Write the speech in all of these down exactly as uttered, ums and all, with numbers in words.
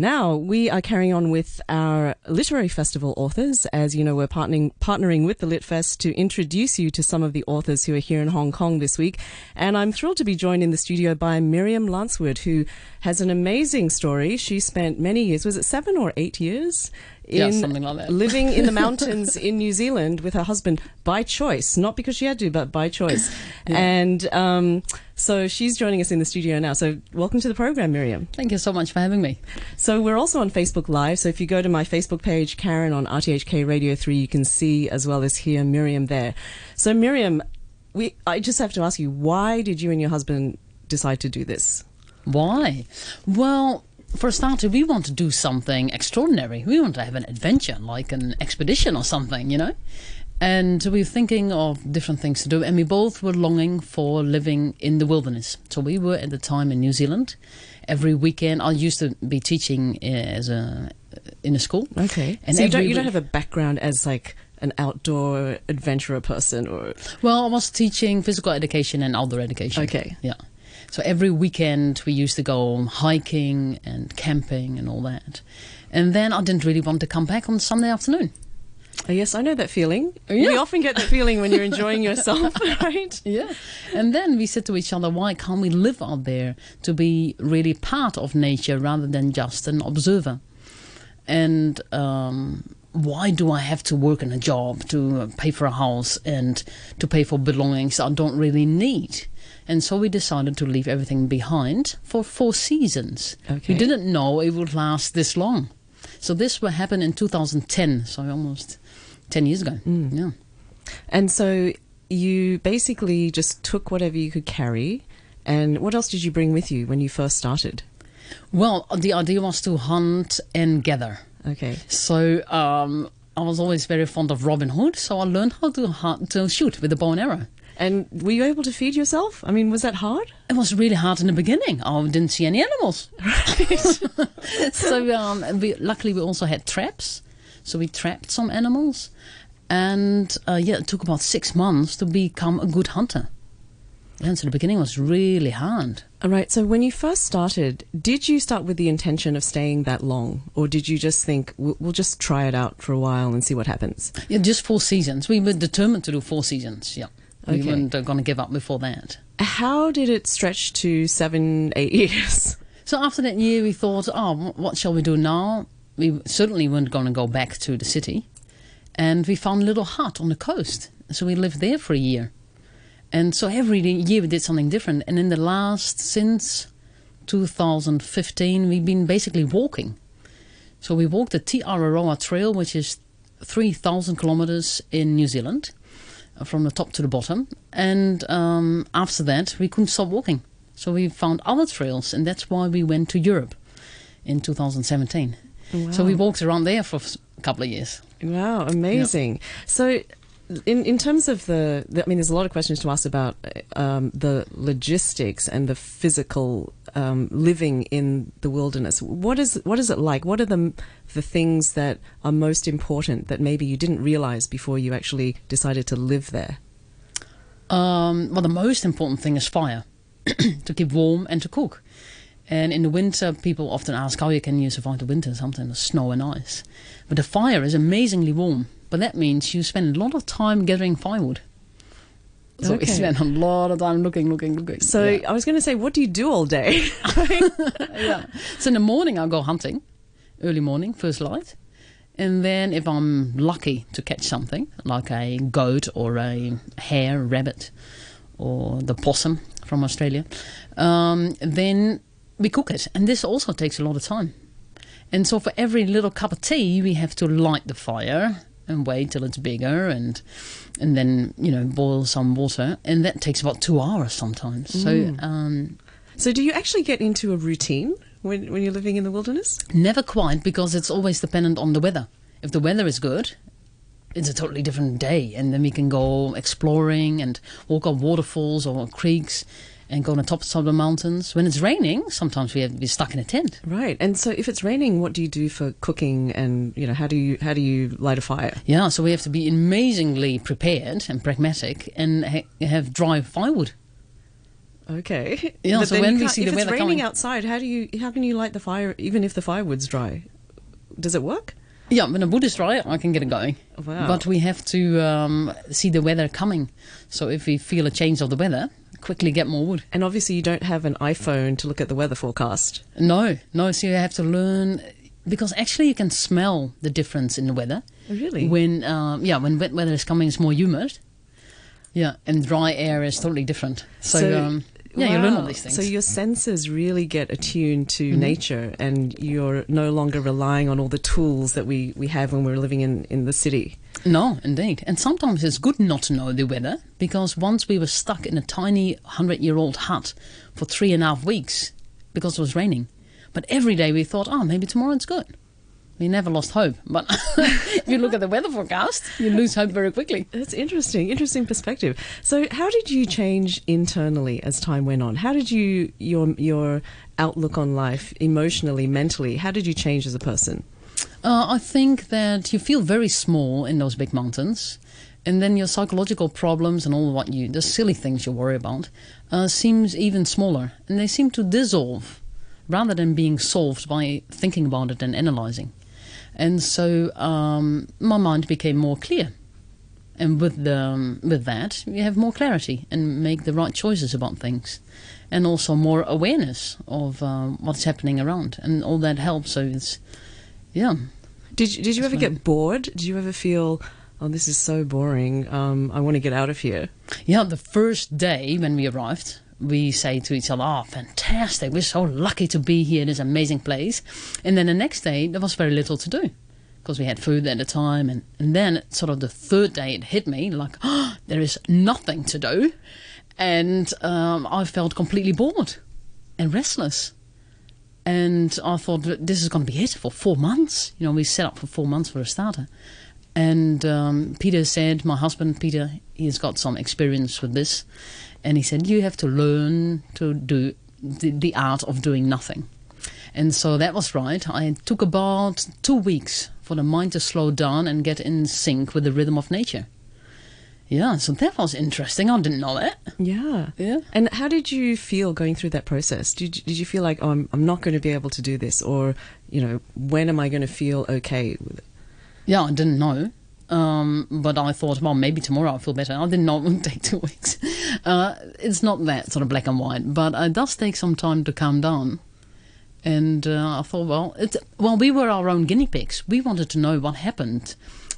Now, we are carrying on with our Literary Festival authors. As you know, we're partnering, partnering with the Lit Fest to introduce you to some of the authors who are here in Hong Kong this week. And I'm thrilled to be joined in the studio by Miriam Lancewood, who has an amazing story. She spent many years, was it seven or eight years? In, yeah, something like that. Living in the mountains in New Zealand with her husband by choice, not because she had to, but by choice. Yeah. And um, so she's joining us in the studio now. So welcome to the program, Miriam. Thank you so much for having me. So we're also on Facebook Live. So if you go to my Facebook page, Karen, on R T H K Radio three, you can see as well as hear Miriam there. So Miriam, we, I just have to ask you, why did you and your husband decide to do this? Why? Well, for a starter, we want to do something extraordinary. We want to have an adventure, like an expedition or something, you know? And we were thinking of different things to do, and we both were longing for living in the wilderness. So we were at the time in New Zealand. Every weekend, I used to be teaching as a, in a school. Okay. And so you don't, you don't have a background as like an outdoor adventurer person? Or Well, I was teaching physical education and outdoor education. Okay. Yeah. So every weekend we used to go hiking and camping and all that. And then I didn't really want to come back on Sunday afternoon. Oh, yes, I know that feeling. Yeah. We often get that feeling when you're enjoying yourself, right? Yeah. And then we said to each other, why can't we live out there to be really part of nature rather than just an observer? And um, why do I have to work in a job to pay for a house and to pay for belongings I don't really need? And so we decided to leave everything behind for four seasons. Okay. We didn't know it would last this long. So this will happen in two thousand ten, so almost ten years ago. Mm. Yeah. And so you basically just took whatever you could carry. And what else did you bring with you when you first started? Well, the idea was to hunt and gather. Okay. So um, I was always very fond of Robin Hood, so I learned how to, hunt, to shoot with a bow and arrow. And were you able to feed yourself? I mean, was that hard? It was really hard in the beginning. I didn't see any animals. Right. so um, we, luckily we also had traps. So we trapped some animals. And uh, yeah, it took about six months to become a good hunter. And so the beginning was really hard. All right. So when you first started, did you start with the intention of staying that long? Or did you just think, we'll, we'll just try it out for a while and see what happens? Yeah, just four seasons. We were determined to do four seasons, yeah. Okay. We weren't going to give up before that. How did it stretch to seven, eight years? So after that year, we thought, oh, what shall we do now? We certainly weren't going to go back to the city. And we found a little hut on the coast. So we lived there for a year. And so every year we did something different. And in the last, since two thousand fifteen, we've been basically walking. So we walked the Te Araroa Trail, which is three thousand kilometres in New Zealand, from the top to the bottom. And um, after that, we couldn't stop walking. So we found other trails, and that's why we went to Europe in two thousand seventeen. Wow. So we walked around there for a couple of years. Wow, amazing. Yep. So in, in terms of the, the, I mean, there's a lot of questions to ask about um, the logistics and the physical um, living in the wilderness. What is, what is it like? What are the, the things that are most important that maybe you didn't realize before you actually decided to live there? Um, well, the most important thing is fire, to keep warm and to cook. And in the winter, people often ask how you can you survive the winter, something with snow and ice. But the fire is amazingly warm. But that means you spend a lot of time gathering firewood. So okay. We spent a lot of time looking, looking, looking. So yeah. I was going to say, what do you do all day? Yeah. So in the morning, I'll go hunting, early morning, first light. And then if I'm lucky to catch something, like a goat or a hare, rabbit, or the possum from Australia, um, then we cook it. And this also takes a lot of time. And so for every little cup of tea, we have to light the fire and wait till it's bigger, and and then, you know, boil some water, and that takes about two hours sometimes. Mm. So, um, so do you actually get into a routine when when you're living in the wilderness? Never quite, because it's always dependent on the weather. If the weather is good, it's a totally different day, and then we can go exploring and walk on waterfalls or creeks and go on the tops of the mountains. When it's raining, sometimes we have to be stuck in a tent. Right. And so if it's raining, what do you do for cooking, and, you know, how do you how do you light a fire? Yeah, so we have to be amazingly prepared and pragmatic and ha have dry firewood. Okay. Yeah, but so when we see the weather coming, if it's raining outside, how do you how can you light the fire even if the firewood's dry? Does it work? Yeah, when the wood is dry, I can get it going. Wow. But we have to um, see the weather coming. So if we feel a change of the weather, quickly get more wood. And obviously you don't have an iPhone to look at the weather forecast. No, no. So you have to learn, because actually you can smell the difference in the weather. Really? When um, yeah, when wet weather is coming, it's more humid. Yeah, and dry air is totally different. So, so um, yeah, wow. you learn all these things. So your senses really get attuned to mm-hmm. nature, and you're no longer relying on all the tools that we, we have when we're living in, in the city. No, indeed. And sometimes it's good not to know the weather, because once we were stuck in a tiny hundred-year-old hut for three and a half weeks because it was raining. But every day we thought, oh, maybe tomorrow it's good. We never lost hope, but if you look at the weather forecast, you lose hope very quickly. That's interesting, interesting perspective. So how did you change internally as time went on? How did you, your your outlook on life, emotionally, mentally, how did you change as a person? Uh, I think that you feel very small in those big mountains, and then your psychological problems and all what you, the silly things you worry about, uh, seems even smaller, and they seem to dissolve rather than being solved by thinking about it and analysing. And so um, my mind became more clear. And with the, um, with that, you have more clarity and make the right choices about things. And also more awareness of um, what's happening around. And all that helps. So it's, yeah. Did you, did you ever get bored? Did you ever feel, oh, this is so boring. Um, I want to get out of here. Yeah, the first day when we arrived, we say to each other, oh, fantastic, we're so lucky to be here in this amazing place. And then the next day, there was very little to do because we had food at the time. And, and then sort of the third day, it hit me like, oh, there is nothing to do. And um, I felt completely bored and restless. And I thought, this is going to be it for four months. You know, we set up for four months for a starter. And um, Peter said, my husband, Peter, he's got some experience with this. And he said, you have to learn to do the, the art of doing nothing. And so that was right. I took about two weeks for the mind to slow down and get in sync with the rhythm of nature. Yeah, so that was interesting. I didn't know that. Yeah. Yeah. And how did you feel going through that process? Did you, did you feel like, oh, I'm, I'm not going to be able to do this? Or, you know, when am I going to feel okay with it? Yeah, I didn't know. Um, but I thought, well, maybe tomorrow I'll feel better. I didn't know it would take two weeks. Uh, it's not that sort of black and white, but it does take some time to calm down. And uh, I thought, well, it's, well, we were our own guinea pigs. We wanted to know what happened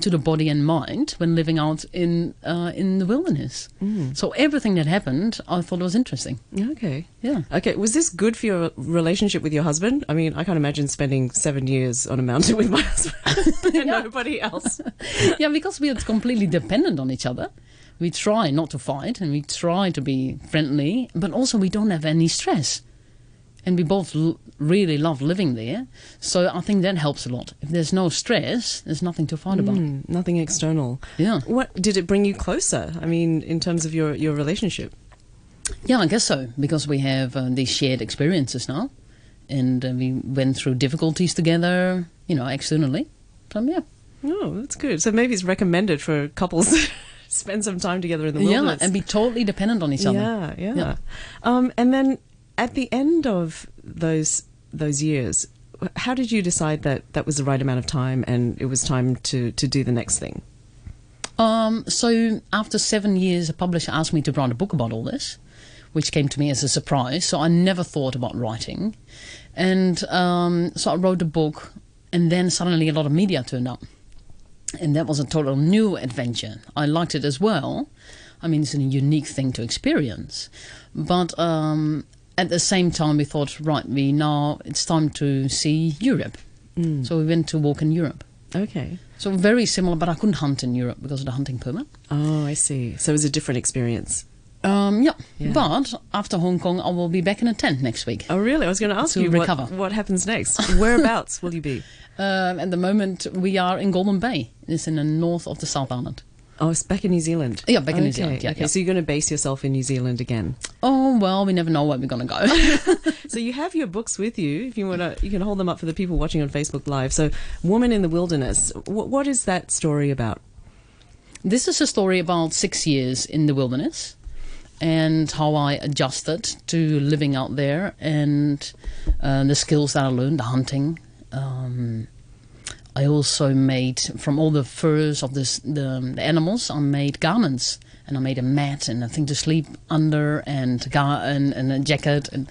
to the body and mind when living out in uh, in the wilderness. Mm. So everything that happened, I thought was interesting. Okay. Yeah. Okay. Was this good for your relationship with your husband? I mean, I can't imagine spending seven years on a mountain with my husband and yeah. nobody else. Yeah, because we are completely dependent on each other. We try not to fight and we try to be friendly, but also we don't have any stress. And we both l- really love living there. So I think that helps a lot. If there's no stress, there's nothing to fight about. Mm, nothing external. Yeah. What did it bring you closer? I mean, in terms of your, your relationship? Yeah, I guess so. Because we have uh, these shared experiences now. And uh, we went through difficulties together, you know, externally. So, yeah. Oh, that's good. So maybe it's recommended for couples spend some time together in the wilderness. Yeah, and be totally dependent on each other. Yeah, yeah. yeah. Um, and then... At the end of those those years, how did you decide that that was the right amount of time and it was time to, to do the next thing? Um, so after seven years, a publisher asked me to write a book about all this, which came to me as a surprise. So I never thought about writing. And um, so I wrote a book, and then suddenly a lot of media turned up. And that was a total new adventure. I liked it as well. I mean, it's a unique thing to experience. But... Um, At the same time, we thought, right, we now it's time to see Europe. Mm. So we went to walk in Europe. Okay. So very similar, but I couldn't hunt in Europe because of the hunting permit. Oh, I see. So it was a different experience. Um, yeah. yeah. But after Hong Kong, I will be back in a tent next week. Oh, really? I was going to ask to you recover. What, what happens next. Whereabouts will you be? Um, at the moment, we are in Golden Bay. It's in the north of the South Island. Oh, it's back in New Zealand. Yeah, back in okay. New Zealand. Yeah, okay, yeah. So you're going to base yourself in New Zealand again? Oh, well, we never know where we're going to go. So you have your books with you. If you want to, you can hold them up for the people watching on Facebook Live. So Woman in the Wilderness, w- what is that story about? This is a story about six years in the wilderness. and how I adjusted to living out there, and uh, the skills that I learned, the hunting. Um, I also made, from all the furs of this, the, the animals, I made garments. And I made a mat and a thing to sleep under and, gar- and, and a jacket. And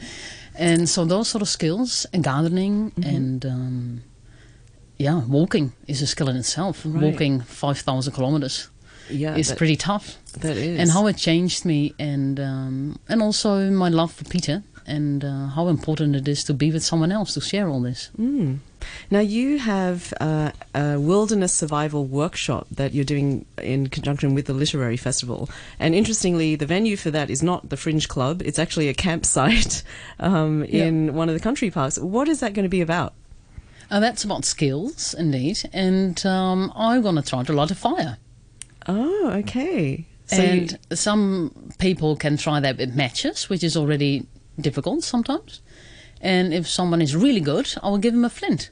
and so those sort of skills, and gardening, mm-hmm. and um, yeah, walking is a skill in itself. Right. Walking five thousand kilometers yeah, is that, pretty tough. That is. And how it changed me, and, um, and also my love for Peter, and uh, how important it is to be with someone else to share all this. Mm. Now, you have uh, a wilderness survival workshop that you're doing in conjunction with the Literary Festival. And interestingly, the venue for that is not the Fringe Club. It's actually a campsite um, in yep. one of the country parks. What is that going to be about? Uh, that's about skills, indeed. And um, I'm going to try to light a fire. Oh, okay. So and you... some people can try that with matches, which is already difficult sometimes. And if someone is really good, I will give him a flint.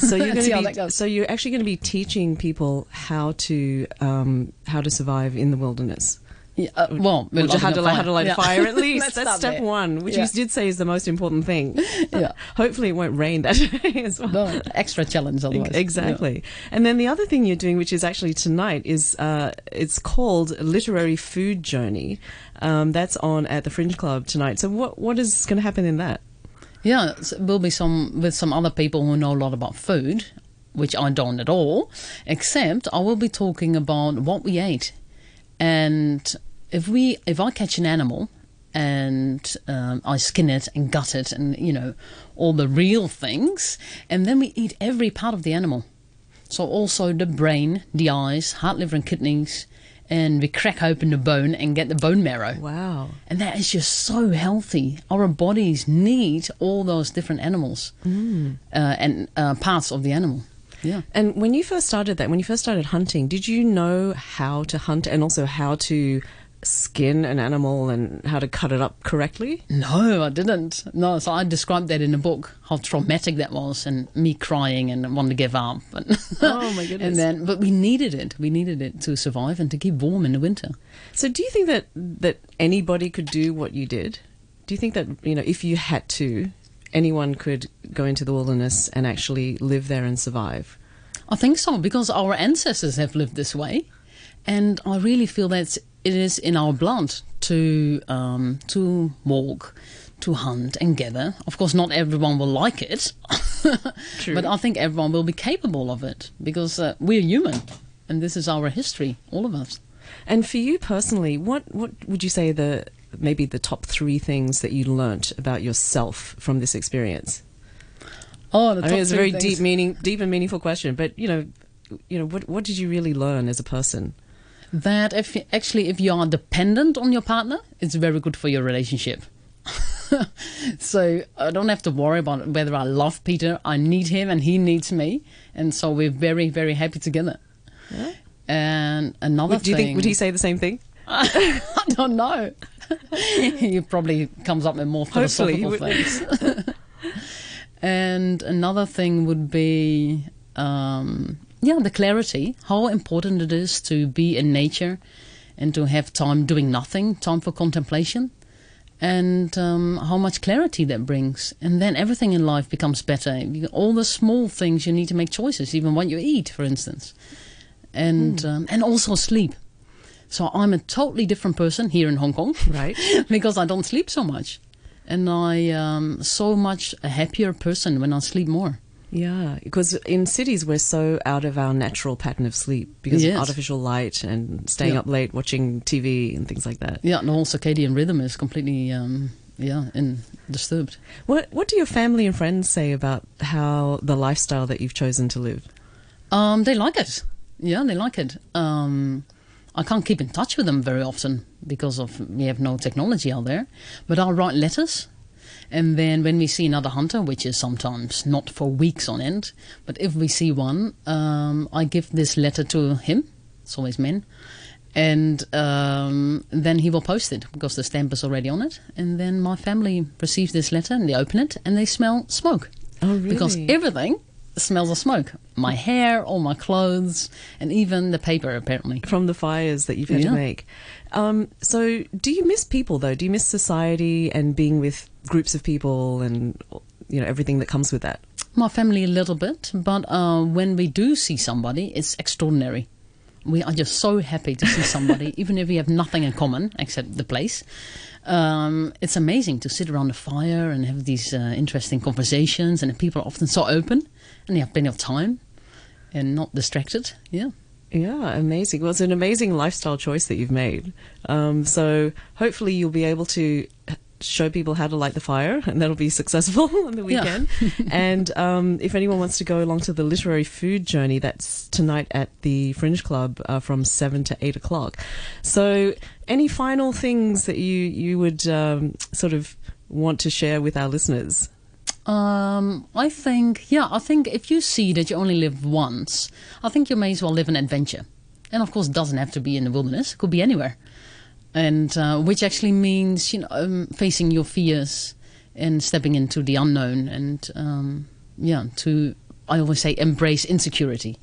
So you're going to be, so you're actually going to be teaching people how to um, how to survive in the wilderness. Yeah, uh, well, well how, to, how to light yeah. a fire at least. That's step there. one, which yeah. you did say is the most important thing. Yeah. Hopefully it won't rain that day as well. No, extra challenge otherwise. Exactly. Yeah. And then the other thing you're doing, which is actually tonight, is uh, it's called Literary Food Journey. Um, that's on at the Fringe Club tonight. So what what is going to happen in that? Yeah, it will be some with some other people who know a lot about food, which I don't at all, except I will be talking about what we ate. And if we, if I catch an animal and um, I skin it and gut it and, you know, all the real things, and then we eat every part of the animal. So also the brain, the eyes, heart, liver and kidneys, and we crack open the bone and get the bone marrow. Wow. And that is just so healthy. Our bodies need all those different animals mm. uh, and uh, parts of the animal. Yeah. And when you first started that, when you first started hunting, did you know how to hunt and also how to skin an animal and how to cut it up correctly? No, I didn't. No, so I described that in a book, how traumatic that was, and me crying and wanting to give up. And oh my goodness. And then, but we needed it. We needed it to survive and to keep warm in the winter. So do you think that, that anybody could do what you did? Do you think that, you know, if you had to, anyone could go into the wilderness and actually live there and survive? I think so, because our ancestors have lived this way, and I really feel that it is in our blood to um, to walk, to hunt and gather. Of course, not everyone will like it, True. But I think everyone will be capable of it, because uh, we're human, and this is our history, all of us. And for you personally, what what would you say the maybe the top three things that you learnt about yourself from this experience? Oh, the top I mean, it's a very things. deep, meaning, deep and meaningful question. But you know, you know, what what did you really learn as a person? That if you, actually, if you are dependent on your partner, it's very good for your relationship. So I don't have to worry about whether I love Peter. I need him, and he needs me, and so we're very, very happy together. Yeah. And another would, do you thing, think, would he say the same thing? I don't know. He probably comes up with more philosophical Hopefully. things. And another thing would be, um, yeah, the clarity, how important it is to be in nature and to have time doing nothing, time for contemplation, and um, how much clarity that brings. And then everything in life becomes better. All the small things, you need to make choices, even what you eat, for instance. And mm. um, and also sleep. So I'm a totally different person here in Hong Kong, right? Because I don't sleep so much, and I um, so much a happier person when I sleep more. Yeah, because in cities we're so out of our natural pattern of sleep because yes. of artificial light and staying yeah. up late watching T V and things like that. Yeah, and the whole circadian rhythm is completely um, yeah in, disturbed. What What do your family and friends say about how the lifestyle that you've chosen to live? Um, they like it. Yeah, they like it. Um, I can't keep in touch with them very often because of we have no technology out there. But I'll write letters, and then when we see another hunter, which is sometimes not for weeks on end, but if we see one, um, I give this letter to him. It's always men. And um, then he will post it because the stamp is already on it. And then my family receives this letter and they open it and they smell smoke. Oh, really? Because everything smells of smoke. My hair, all my clothes, and even the paper, apparently. From the fires that you've had yeah. to make. Um, so do you miss people, though? Do you miss society and being with groups of people and, you know, everything that comes with that? My family a little bit, but uh, when we do see somebody, it's extraordinary. We are just so happy to see somebody, even if we have nothing in common except the place. Um, it's amazing to sit around the fire and have these uh, interesting conversations, and the people are often so open and they have plenty of time and not distracted. Yeah. Yeah, amazing. Well, it's an amazing lifestyle choice that you've made. Um, so hopefully you'll be able to show people how to light the fire, and that'll be successful on the weekend. Yeah. And um, if anyone wants to go along to the Literary Food Journey, that's tonight at the Fringe Club uh, from seven to eight o'clock. So any final things that you, you would um, sort of want to share with our listeners? Um, I think, yeah, I think if you see that you only live once, I think you may as well live an adventure. And of course, it doesn't have to be in the wilderness. It could be anywhere. And uh, which actually means, you know, um, facing your fears and stepping into the unknown. And, um, yeah, to, I always say, embrace insecurity.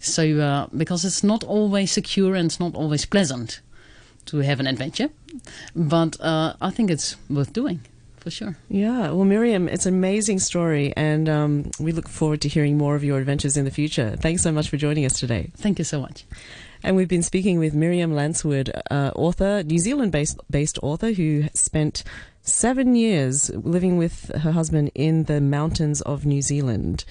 So, uh, because it's not always secure and it's not always pleasant to have an adventure. But uh, I think it's worth doing. For sure. Yeah. Well, Miriam, it's an amazing story, and um, we look forward to hearing more of your adventures in the future. Thanks so much for joining us today. Thank you so much. And we've been speaking with Miriam Lancewood, uh, author, New Zealand-based based author, who spent seven years living with her husband in the mountains of New Zealand.